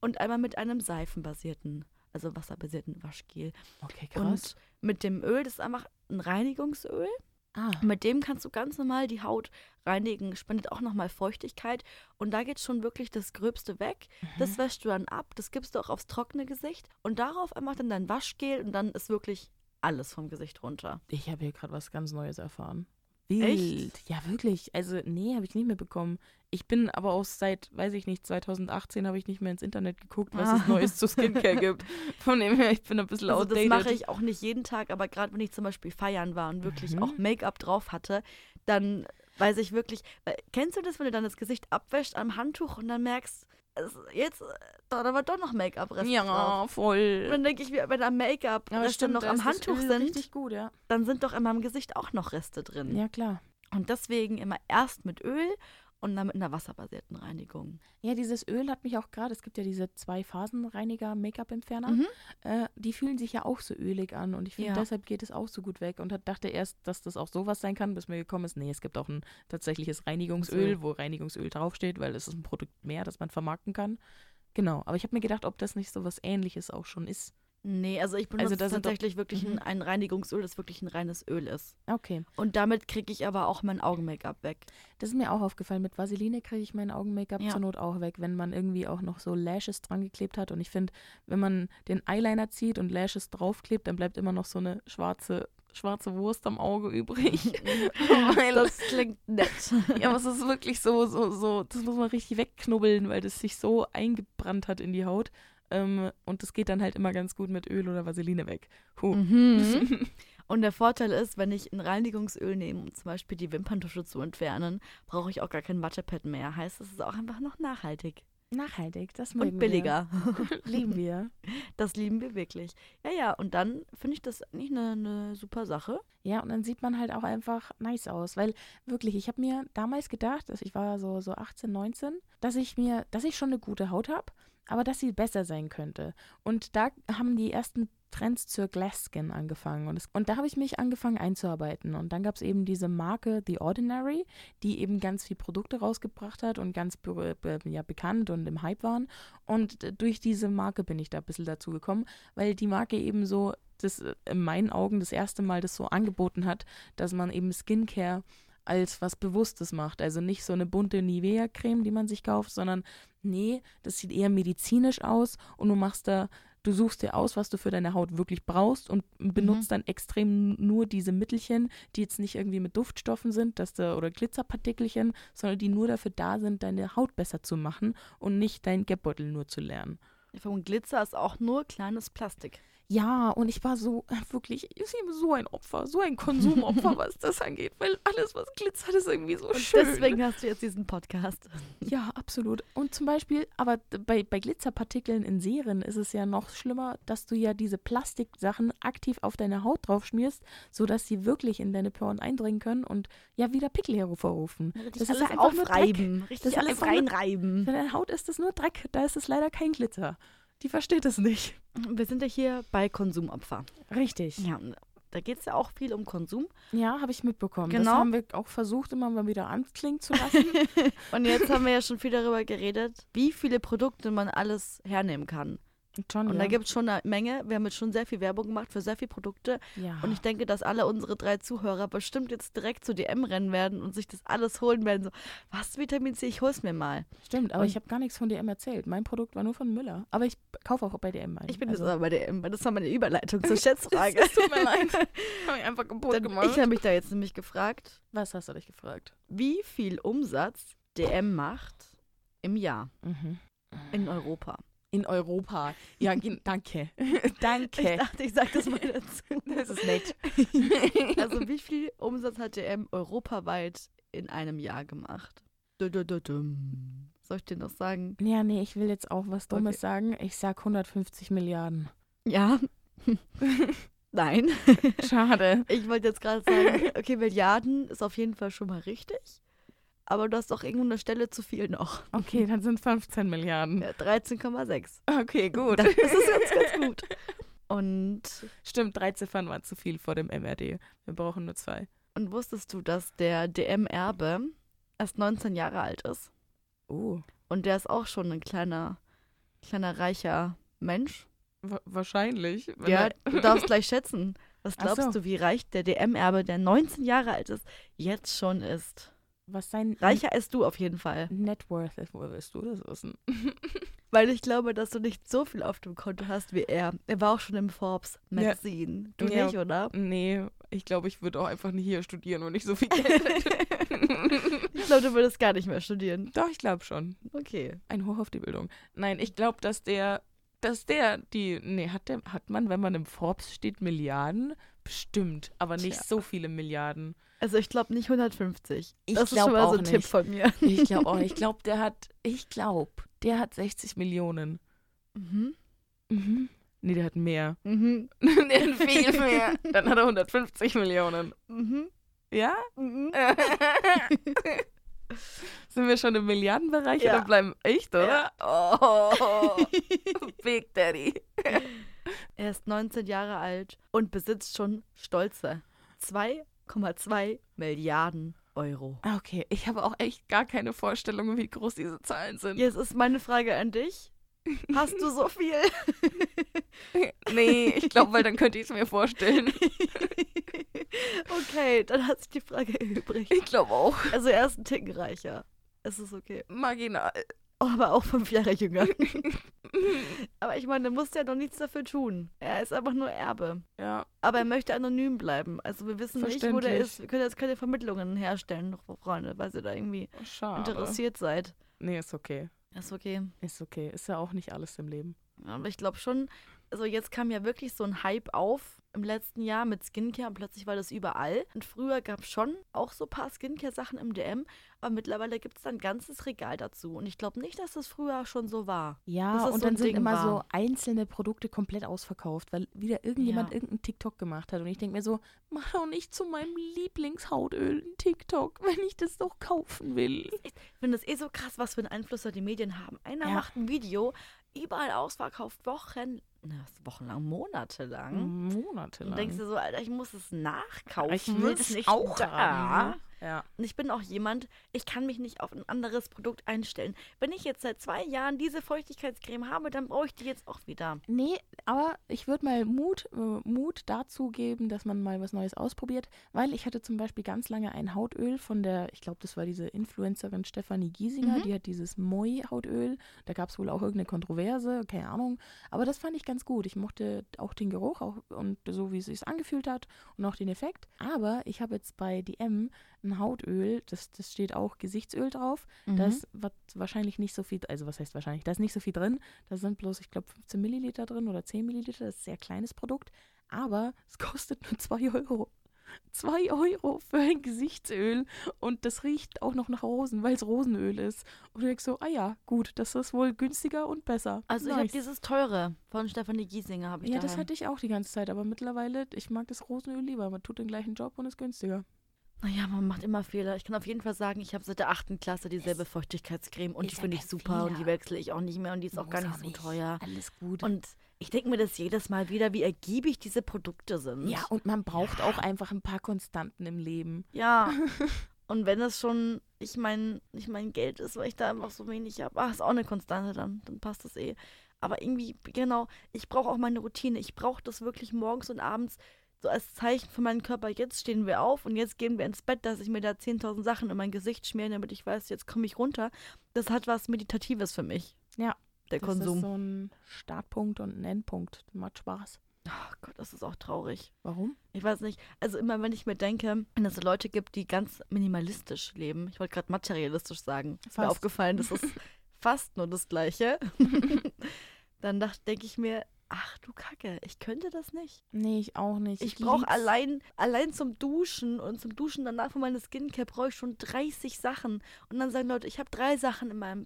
Und einmal mit einem seifenbasierten, also wasserbasierten Waschgel. Okay, krass. Und mit dem Öl, das ist einfach ein Reinigungsöl. Ah. Mit dem kannst du ganz normal die Haut reinigen, spendet auch nochmal Feuchtigkeit. Und da geht schon wirklich das Gröbste weg. Das wäschst du dann ab, das gibst du auch aufs trockene Gesicht. Und darauf einfach dann dein Waschgel und dann ist wirklich alles vom Gesicht runter. Ich habe hier gerade was ganz Neues erfahren. Wild. Echt? Ja, wirklich. Also, nee, habe ich nicht mehr bekommen. Ich bin aber auch seit, weiß ich nicht, 2018 habe ich nicht mehr ins Internet geguckt, was es Neues zu Skincare gibt. Von dem her, ich bin ein bisschen outdated. Das mache ich auch nicht jeden Tag, aber gerade wenn ich zum Beispiel feiern war und wirklich auch Make-up drauf hatte, dann weiß ich wirklich, kennst du das, wenn du dann das Gesicht abwäschst am Handtuch und dann merkst, jetzt, da war doch noch Make-up-Reste drauf. Voll. Und dann denke ich, wenn da Make-up-Reste noch am Handtuch sind, gut, dann sind doch in meinem Gesicht auch noch Reste drin. Ja, klar. Und deswegen immer erst mit Öl und dann mit einer wasserbasierten Reinigung. Ja, dieses Öl hat mich auch gerade, es gibt ja diese 2-Phasen-Reiniger, Make-up-Entferner, die fühlen sich ja auch so ölig an und ich finde, deshalb geht es auch so gut weg und dachte erst, dass das auch sowas sein kann, bis mir gekommen ist, nee, es gibt auch ein tatsächliches Reinigungsöl, wo Reinigungsöl draufsteht, weil es ist ein Produkt mehr, das man vermarkten kann. Genau, aber ich habe mir gedacht, ob das nicht sowas Ähnliches auch schon ist. Nee, also ich benutze tatsächlich wirklich ein Reinigungsöl, das wirklich ein reines Öl ist. Okay. Und damit kriege ich aber auch mein Augen-Make-up weg. Das ist mir auch aufgefallen. Mit Vaseline kriege ich mein Augen-Make-up zur Not auch weg, wenn man irgendwie auch noch so Lashes dran geklebt hat. Und ich finde, wenn man den Eyeliner zieht und Lashes draufklebt, dann bleibt immer noch so eine schwarze Wurst am Auge übrig. Das klingt nett. Ja, aber es ist wirklich so, das muss man richtig wegknubbeln, weil das sich so eingebrannt hat in die Haut. Und das geht dann halt immer ganz gut mit Öl oder Vaseline weg. Und der Vorteil ist, wenn ich ein Reinigungsöl nehme, um zum Beispiel die Wimperntusche zu entfernen, brauche ich auch gar kein Wattepad mehr. Heißt, es ist auch einfach noch nachhaltig. Nachhaltig, das mögen wir. Und billiger. Lieben wir. Das lieben wir wirklich. Ja, und dann finde ich das eigentlich eine super Sache. Ja, und dann sieht man halt auch einfach nice aus. Weil wirklich, ich habe mir damals gedacht, also ich war so 18, 19, dass ich schon eine gute Haut habe, aber dass sie besser sein könnte. Und da haben die ersten Trends zur Glass Skin angefangen. Und da habe ich mich angefangen einzuarbeiten. Und dann gab es eben diese Marke The Ordinary, die eben ganz viele Produkte rausgebracht hat und ganz bekannt und im Hype waren. Und durch diese Marke bin ich da ein bisschen dazu gekommen, weil die Marke eben so, das in meinen Augen das erste Mal das so angeboten hat, dass man eben Skincare als was Bewusstes macht. Also nicht so eine bunte Nivea-Creme, die man sich kauft, sondern nee, das sieht eher medizinisch aus und du machst da Du suchst dir aus, was du für deine Haut wirklich brauchst und benutzt dann extrem nur diese Mittelchen, die jetzt nicht irgendwie mit Duftstoffen sind, oder Glitzerpartikelchen, sondern die nur dafür da sind, deine Haut besser zu machen und nicht deinen Geldbeutel nur zu leeren. Und Glitzer ist auch nur kleines Plastik. Ja, und ich war so, wirklich, ich bin so ein Opfer, so ein Konsumopfer, was das angeht, weil alles, was glitzert, ist irgendwie so schön. Deswegen hast du jetzt diesen Podcast. Ja, absolut. Und zum Beispiel, aber bei Glitzerpartikeln in Serien ist es ja noch schlimmer, dass du ja diese Plastiksachen aktiv auf deine Haut drauf schmierst, sodass sie wirklich in deine Poren eindringen können und ja wieder Pickel hervorrufen. Das ist ja einfach nur Dreck. Richtig, das ist alles reinreiben. Für deine Haut ist das nur Dreck, da ist es leider kein Glitzer. Die versteht es nicht. Wir sind ja hier bei Konsumopfer. Richtig. Ja, da geht es ja auch viel um Konsum. Ja, habe ich mitbekommen. Genau. Das haben wir auch versucht, immer mal wieder anklingen zu lassen. Und jetzt haben wir ja schon viel darüber geredet, wie viele Produkte man alles hernehmen kann. Schon, und da gibt es schon eine Menge. Wir haben jetzt schon sehr viel Werbung gemacht für sehr viele Produkte. Ja. Und ich denke, dass alle unsere 3 Zuhörer bestimmt jetzt direkt zu DM rennen werden und sich das alles holen werden. So, was, Vitamin C? Ich hol's mir mal. Stimmt, aber ich habe gar nichts von DM erzählt. Mein Produkt war nur von Müller. Aber ich kaufe auch bei DM ein. Ich bin jetzt auch bei DM, weil das war meine Überleitung zur Schätzfrage. Das tut mir leid. Habe ich einfach kaputt gemacht. Ich habe mich da jetzt nämlich gefragt. Was hast du dich gefragt? Wie viel Umsatz DM macht im Jahr in Europa? In Europa. Ja, danke. Danke. Ich dachte, ich sage das mal dazu. Das ist nett. Also wie viel Umsatz hat DM europaweit in einem Jahr gemacht? Soll ich dir noch sagen? Ja, nee, ich will jetzt auch was Dummes sagen. Ich sag 150 Milliarden. Ja. Nein. Schade. Ich wollte jetzt gerade sagen, okay, Milliarden ist auf jeden Fall schon mal richtig. Aber du hast doch irgendwo eine Stelle zu viel noch. Okay, dann sind 15 Milliarden. Ja, 13,6. Okay, gut. Das ist ganz, ganz gut. Und stimmt, 3 Ziffern waren zu viel vor dem MRD. Wir brauchen nur 2. Und wusstest du, dass der DM-Erbe erst 19 Jahre alt ist? Oh. Und der ist auch schon ein kleiner reicher Mensch. Wahrscheinlich. Ja, du darfst gleich schätzen. Was glaubst du, wie reich der DM-Erbe, der 19 Jahre alt ist, jetzt schon ist? Was sein Reicher als du auf jeden Fall. Net Worth, woher willst du das wissen? Weil ich glaube, dass du nicht so viel auf dem Konto hast wie er. Er war auch schon im Forbes Magazine. Ja. Du nicht, oder? Nee, ich glaube, ich würde auch einfach nicht hier studieren und nicht so viel Geld. Ich glaube, du würdest gar nicht mehr studieren. Doch, ich glaube schon. Okay. Ein Hoch auf die Bildung. Nein, ich glaube, hat man, wenn man im Forbes steht, Milliarden? Bestimmt, aber nicht so viele Milliarden. Also ich glaube nicht 150. Das ist schon mal so ein Tipp von mir. Ich glaube auch. Ich glaube, der hat 60 Millionen. Mhm. Nee, der hat mehr. Der hat viel mehr. Dann hat er 150 Millionen. Ja? Sind wir schon im Milliardenbereich oder bleiben echt, oder? Ja. Oh, Big Daddy. Er ist 19 Jahre alt und besitzt schon stolze 2,2 Milliarden Euro. Okay, ich habe auch echt gar keine Vorstellung, wie groß diese Zahlen sind. Jetzt ist meine Frage an dich. Hast du so viel? Nee, ich glaube, weil dann könnte ich es mir vorstellen. Okay, dann hat sich die Frage übrig. Ich glaube auch. Also er ist ein Ticken reicher. Es ist okay. Marginal. Aber auch 5 Jahre jünger. Aber ich meine, er muss ja noch nichts dafür tun. Er ist einfach nur Erbe. Ja. Aber er möchte anonym bleiben. Also wir wissen nicht, wo der ist. Wir können jetzt keine Vermittlungen herstellen, Freunde, weil ihr da irgendwie interessiert seid. Nee, ist okay. Ist okay. Ist okay. Ist ja auch nicht alles im Leben. Aber ich glaube schon, also jetzt kam ja wirklich so ein Hype auf im letzten Jahr mit Skincare und plötzlich war das überall. Und früher gab es schon auch so ein paar Skincare-Sachen im DM, aber mittlerweile gibt es da ein ganzes Regal dazu. Und ich glaube nicht, dass das früher schon so war. Ja, und dann sind immer so einzelne Produkte komplett ausverkauft, weil wieder irgendjemand irgendeinen TikTok gemacht hat. Und ich denke mir so, mach doch nicht zu meinem Lieblingshautöl einen TikTok, wenn ich das doch kaufen will. Ich finde das so krass, was für einen Einfluss da die Medien haben. Einer macht ein Video, überall ausverkauft, monatelang. Und denkst du so, Alter, ich muss es nachkaufen. Ich will es nicht auch haben. Ja. Und ich bin auch jemand, ich kann mich nicht auf ein anderes Produkt einstellen. Wenn ich jetzt seit 2 Jahren diese Feuchtigkeitscreme habe, dann brauche ich die jetzt auch wieder. Nee, aber ich würde mal Mut dazu geben, dass man mal was Neues ausprobiert, weil ich hatte zum Beispiel ganz lange ein Hautöl von der, ich glaube, das war diese Influencerin Stefanie Giesinger, die hat dieses Moi-Hautöl, da gab es wohl auch irgendeine Kontroverse, keine Ahnung, aber das fand ich ganz gut. Ich mochte auch den Geruch auch und so, wie es sich angefühlt hat und auch den Effekt, aber ich habe jetzt bei DM ein Hautöl, das steht auch Gesichtsöl drauf, da ist wahrscheinlich nicht so viel, also was heißt wahrscheinlich, da ist nicht so viel drin, da sind bloß, ich glaube, 15 Milliliter drin oder 10 Milliliter, das ist ein sehr kleines Produkt, aber es kostet nur 2 Euro. 2 Euro für ein Gesichtsöl und das riecht auch noch nach Rosen, weil es Rosenöl ist. Und ich denke so, ah ja, gut, das ist wohl günstiger und besser. Also nice. Ich habe dieses teure von Stefanie Giesinger, habe ich daheim. Das hatte ich auch die ganze Zeit, aber mittlerweile, ich mag das Rosenöl lieber, man tut den gleichen Job und ist günstiger. Naja, man macht immer Fehler. Ich kann auf jeden Fall sagen, ich habe seit der 8. Klasse dieselbe Feuchtigkeitscreme und die finde ich super und die wechsle ich auch nicht mehr und die ist auch gar nicht so teuer. Alles gut. Und ich denke mir das jedes Mal wieder, wie ergiebig diese Produkte sind. Ja, und man braucht auch einfach ein paar Konstanten im Leben. Ja, und wenn das schon ich mein Geld ist, weil ich da einfach so wenig habe, ist auch eine Konstante, dann passt das eh. Aber irgendwie, genau, ich brauche auch meine Routine. Ich brauche das wirklich morgens und abends, so als Zeichen für meinen Körper, jetzt stehen wir auf und jetzt gehen wir ins Bett, dass ich mir da 10.000 Sachen in mein Gesicht schmieren, damit ich weiß, jetzt komme ich runter. Das hat was Meditatives für mich. Ja, der Konsum. Das ist so ein Startpunkt und ein Endpunkt. Das macht Spaß. Oh Gott, das ist auch traurig. Warum? Ich weiß nicht. Also immer, wenn ich mir denke, wenn es so Leute gibt, die ganz minimalistisch leben. Ich wollte gerade materialistisch sagen. Ist mir aufgefallen, das ist fast nur das Gleiche. Dann denke ich mir, ach du Kacke, ich könnte das nicht. Nee, ich auch nicht. Ich brauche allein zum Duschen und zum Duschen danach für meine Skincare brauche ich schon 30 Sachen. Und dann sagen Leute, ich habe 3 Sachen in meinem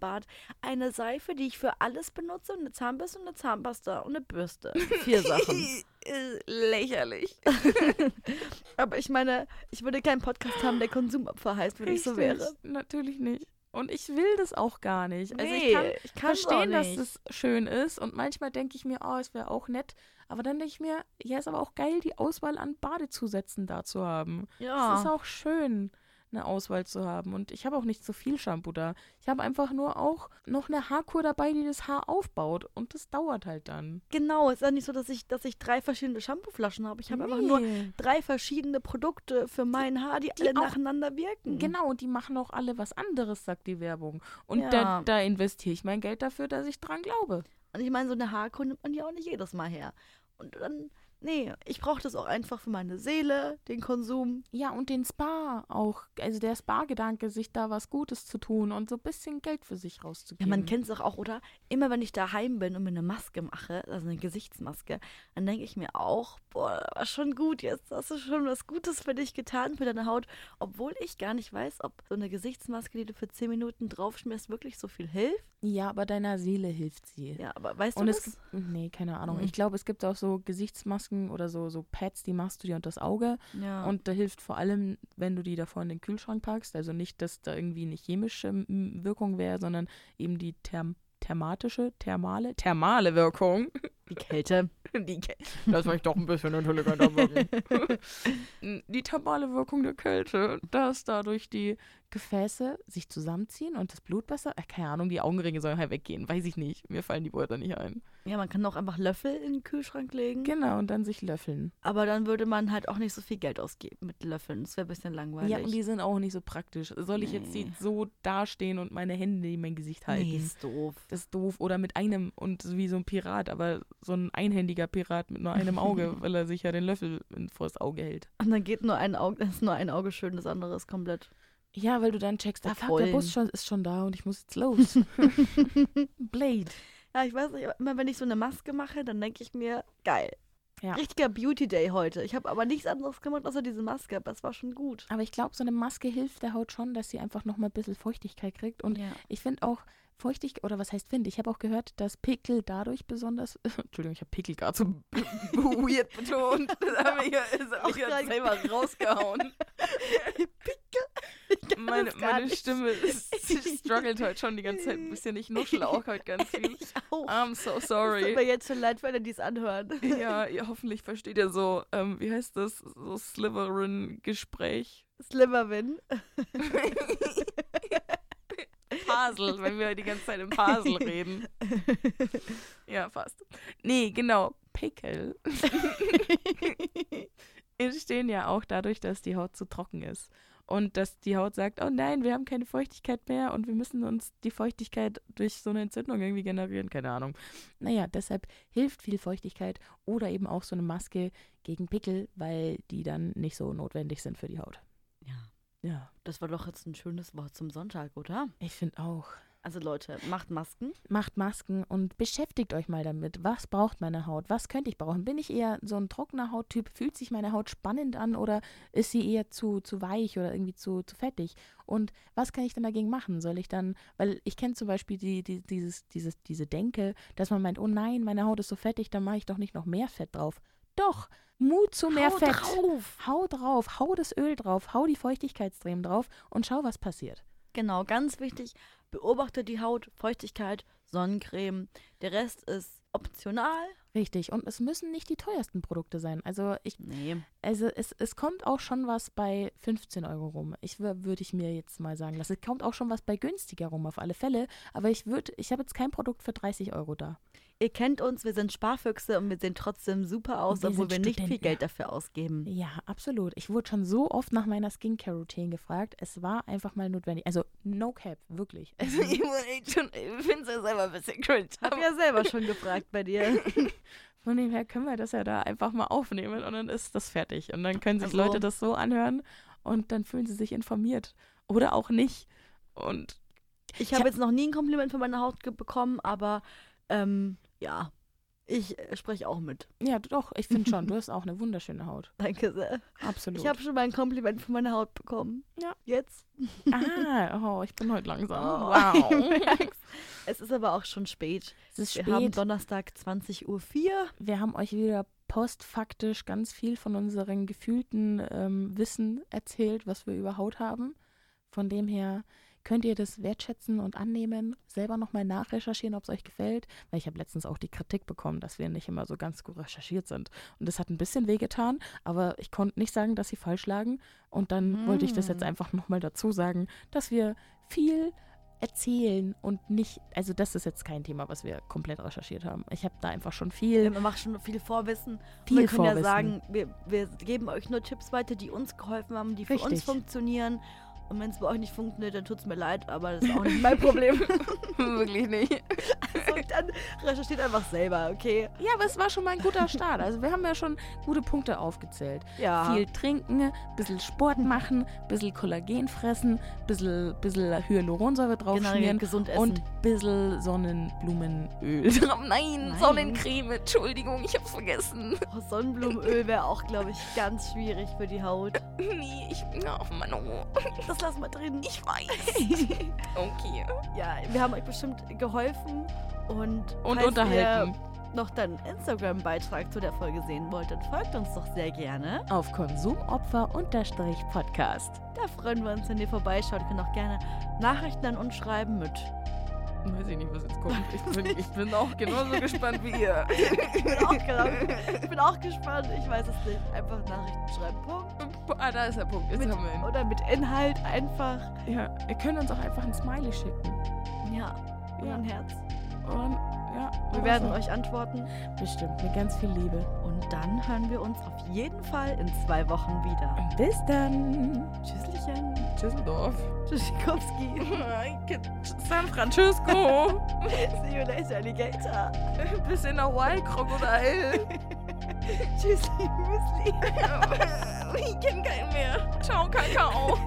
Bad. Eine Seife, die ich für alles benutze, und eine Zahnbürste und eine Zahnpasta und eine Bürste. 4 Sachen. Lächerlich. Aber ich meine, ich würde keinen Podcast haben, der Konsumopfer heißt, wenn ich so wäre. Natürlich nicht. Und ich will das auch gar nicht. Also nee, ich kann verstehen, dass das schön ist. Und manchmal denke ich mir, es wäre auch nett. Aber dann denke ich mir, ja, ist aber auch geil, die Auswahl an Badezusätzen da zu haben. Ja. Es ist auch schön, eine Auswahl zu haben. Und ich habe auch nicht so viel Shampoo da. Ich habe einfach nur auch noch eine Haarkur dabei, die das Haar aufbaut. Und das dauert halt dann. Genau, es ist ja nicht so, dass ich 3 verschiedene Shampooflaschen habe. Ich habe einfach nur 3 verschiedene Produkte für mein Haar, die alle nacheinander wirken. Genau, und die machen auch alle was anderes, sagt die Werbung. Und da investiere ich mein Geld dafür, dass ich dran glaube. Und ich meine, so eine Haarkur nimmt man ja auch nicht jedes Mal her. Und dann... Nee, ich brauche das auch einfach für meine Seele, den Konsum. Ja, und den Spa auch. Also der Spa-Gedanke, sich da was Gutes zu tun und so ein bisschen Geld für sich rauszugeben. Ja, man kennt es doch auch, oder? Immer wenn ich daheim bin und mir eine Maske mache, also eine Gesichtsmaske, dann denke ich mir auch, boah, war schon gut jetzt. Hast du schon was Gutes für dich getan, für deine Haut. Obwohl ich gar nicht weiß, ob so eine Gesichtsmaske, die du für 10 Minuten draufschmierst, wirklich so viel hilft. Ja, aber deiner Seele hilft sie. Ja, aber weißt du das? Nee, keine Ahnung. Ich glaube, es gibt auch so Gesichtsmasken, oder so Pads, die machst du dir unter das Auge. Ja. Und da hilft vor allem, wenn du die davor in den Kühlschrank packst. Also nicht, dass da irgendwie eine chemische Wirkung wäre, sondern eben die thermale Wirkung. Die Kälte. Das war ich doch ein bisschen intelligenter wirken. Die thermale Wirkung der Kälte, dass dadurch die Gefäße sich zusammenziehen und das Blut besser, keine Ahnung, die Augenringe sollen halt weggehen, weiß ich nicht. Mir fallen die Wörter nicht ein. Ja, man kann auch einfach Löffel in den Kühlschrank legen. Genau, und dann sich löffeln. Aber dann würde man halt auch nicht so viel Geld ausgeben mit Löffeln. Das wäre ein bisschen langweilig. Ja, und die sind auch nicht so praktisch. Soll ich jetzt so dastehen und meine Hände in mein Gesicht halten? Nee, ist doof. Das ist doof. Oder mit einem und wie so ein Pirat, aber so ein einhändiger Pirat mit nur einem Auge, weil er sich ja den Löffel vor das Auge hält. Und dann geht nur ein Auge, ist nur ein Auge schön, das andere ist komplett... Ja, weil du dann checkst, der Bus ist schon da und ich muss jetzt los. Blade. Ja, ich weiß nicht, immer wenn ich so eine Maske mache, dann denke ich mir, geil. Ja. Richtiger Beauty Day heute. Ich habe aber nichts anderes gemacht, außer diese Maske. Aber es war schon gut. Aber ich glaube, so eine Maske hilft der Haut schon, dass sie einfach nochmal ein bisschen Feuchtigkeit kriegt. Und ich finde auch, ich habe auch gehört, dass Pickel dadurch besonders, Entschuldigung, ich habe Pickel gerade so weird betont. Das habe ich ja selber rausgehauen. Pickel? Meine Stimme struggelt heute schon die ganze Zeit ein bisschen. Ich nuschel auch heute ganz viel. Ich auch. I'm so sorry. Es tut mir jetzt schon leid, wenn ihr dies anhört. Ja, hoffentlich versteht ihr so, wie heißt das, so Slytherin-Gespräch. Slimmer bin. Fasel, wenn wir die ganze Zeit im Fasel reden. Ja, fast. Nee, genau. Pickel. Entstehen ja auch dadurch, dass die Haut zu trocken ist. Und dass die Haut sagt, oh nein, wir haben keine Feuchtigkeit mehr und wir müssen uns die Feuchtigkeit durch so eine Entzündung irgendwie generieren. Keine Ahnung. Naja, deshalb hilft viel Feuchtigkeit oder eben auch so eine Maske gegen Pickel, weil die dann nicht so notwendig sind für die Haut. Ja. Ja. Das war doch jetzt ein schönes Wort zum Sonntag, oder? Ich finde auch. Also Leute, macht Masken. Macht Masken und beschäftigt euch mal damit. Was braucht meine Haut? Was könnte ich brauchen? Bin ich eher so ein trockener Hauttyp? Fühlt sich meine Haut spannend an oder ist sie eher zu weich oder irgendwie zu fettig? Und was kann ich denn dagegen machen? Soll ich dann, weil ich kenne zum Beispiel diese Denke, dass man meint, oh nein, meine Haut ist so fettig, dann mache ich doch nicht noch mehr Fett drauf. Doch, Mut zu mehr Fett. Hau drauf, hau das Öl drauf, hau die Feuchtigkeitscreme drauf und schau, was passiert. Genau, ganz wichtig, beobachte die Haut, Feuchtigkeit, Sonnencreme. Der Rest ist optional. Richtig, und es müssen nicht die teuersten Produkte sein. Also es kommt auch schon was bei 15 € rum. Würde ich mir jetzt mal sagen lassen. Es kommt auch schon was bei günstiger rum auf alle Fälle. Aber ich habe jetzt kein Produkt für 30 € da. Ihr kennt uns, wir sind Sparfüchse und wir sehen trotzdem super aus, obwohl wir nicht viel Geld dafür ausgeben. Ja, absolut. Ich wurde schon so oft nach meiner Skincare-Routine gefragt. Es war einfach mal notwendig. Also, no cap, wirklich. Also, ich finde es ja selber ein bisschen cringe. Hab ja selber schon gefragt bei dir. Von dem her können wir das ja da einfach mal aufnehmen und dann ist das fertig. Und dann können sich Leute das so anhören und dann fühlen sie sich informiert. Oder auch nicht. Und ich habe jetzt noch nie ein Kompliment von meiner Haut bekommen, aber ja, ich spreche auch mit. Ja, doch, ich finde schon, du hast auch eine wunderschöne Haut. Danke sehr. Absolut. Ich habe schon mal ein Kompliment von meiner Haut bekommen. Ja. Jetzt. Ich bin heute langsam. Oh, wow. Es ist aber auch schon spät. Es ist spät. Wir haben Donnerstag 20.04 Uhr. Wir haben euch wieder postfaktisch ganz viel von unserem gefühlten Wissen erzählt, was wir über Haut haben. Von dem her könnt ihr das wertschätzen und annehmen, selber nochmal nachrecherchieren, ob es euch gefällt. Weil ich habe letztens auch die Kritik bekommen, dass wir nicht immer so ganz gut recherchiert sind. Und das hat ein bisschen wehgetan, aber ich konnte nicht sagen, dass sie falsch lagen. Und dann wollte ich das jetzt einfach nochmal dazu sagen, dass wir viel erzählen und nicht, also das ist jetzt kein Thema, was wir komplett recherchiert haben. Ich habe da einfach schon viel. Ja, man macht schon viel Vorwissen. Wir können ja sagen, wir geben euch nur Tipps weiter, die uns geholfen haben, die für uns funktionieren. Und wenn es bei euch nicht funktioniert, dann tut es mir leid, aber das ist auch nicht mein Problem. Wirklich nicht. Also dann recherchiert einfach selber, okay? Ja, aber es war schon mal ein guter Start. Also wir haben ja schon gute Punkte aufgezählt. Ja. Viel trinken, bisschen Sport machen, bisschen Kollagen fressen, bisschen Hyaluronsäure draufschmieren. Gesund essen. Und bisschen Sonnenblumenöl. Nein, Sonnencreme, Entschuldigung, ich hab's vergessen. Oh, Sonnenblumenöl wäre auch, glaube ich, ganz schwierig für die Haut. Nee, oh Mann, das lass mal drin. Ich weiß. Okay. Ja, wir haben euch bestimmt geholfen und unterhalten. Wenn ihr noch deinen Instagram-Beitrag zu der Folge sehen wollt, dann folgt uns doch sehr gerne auf Konsumopfer_Podcast. Da freuen wir uns, wenn ihr vorbeischaut. Ihr könnt auch gerne Nachrichten an uns schreiben mit... Weiß ich nicht, was jetzt kommt. Ich bin auch genauso gespannt wie ihr. Ich bin auch gespannt. Ich weiß es nicht. Einfach Nachrichten schreiben. Punkt. Ah, da ist der Punkt. Jetzt haben wir ihn. Oder mit Inhalt einfach. Ja, ihr könnt uns auch einfach ein Smiley schicken. Ja. Oder ein Herz. Und ja. Wir werden euch antworten. Bestimmt. Mit ganz viel Liebe. Und dann hören wir uns auf jeden Fall in 2 Wochen wieder. Und bis dann. Tschüsschen. Tschüsseldorf. Tschüssikowski. San Francisco. See you later, Alligator. Bis in a while, Krokodil. Tschüssi, Müsli. Ich kenn keinen mehr. Ciao, Kakao.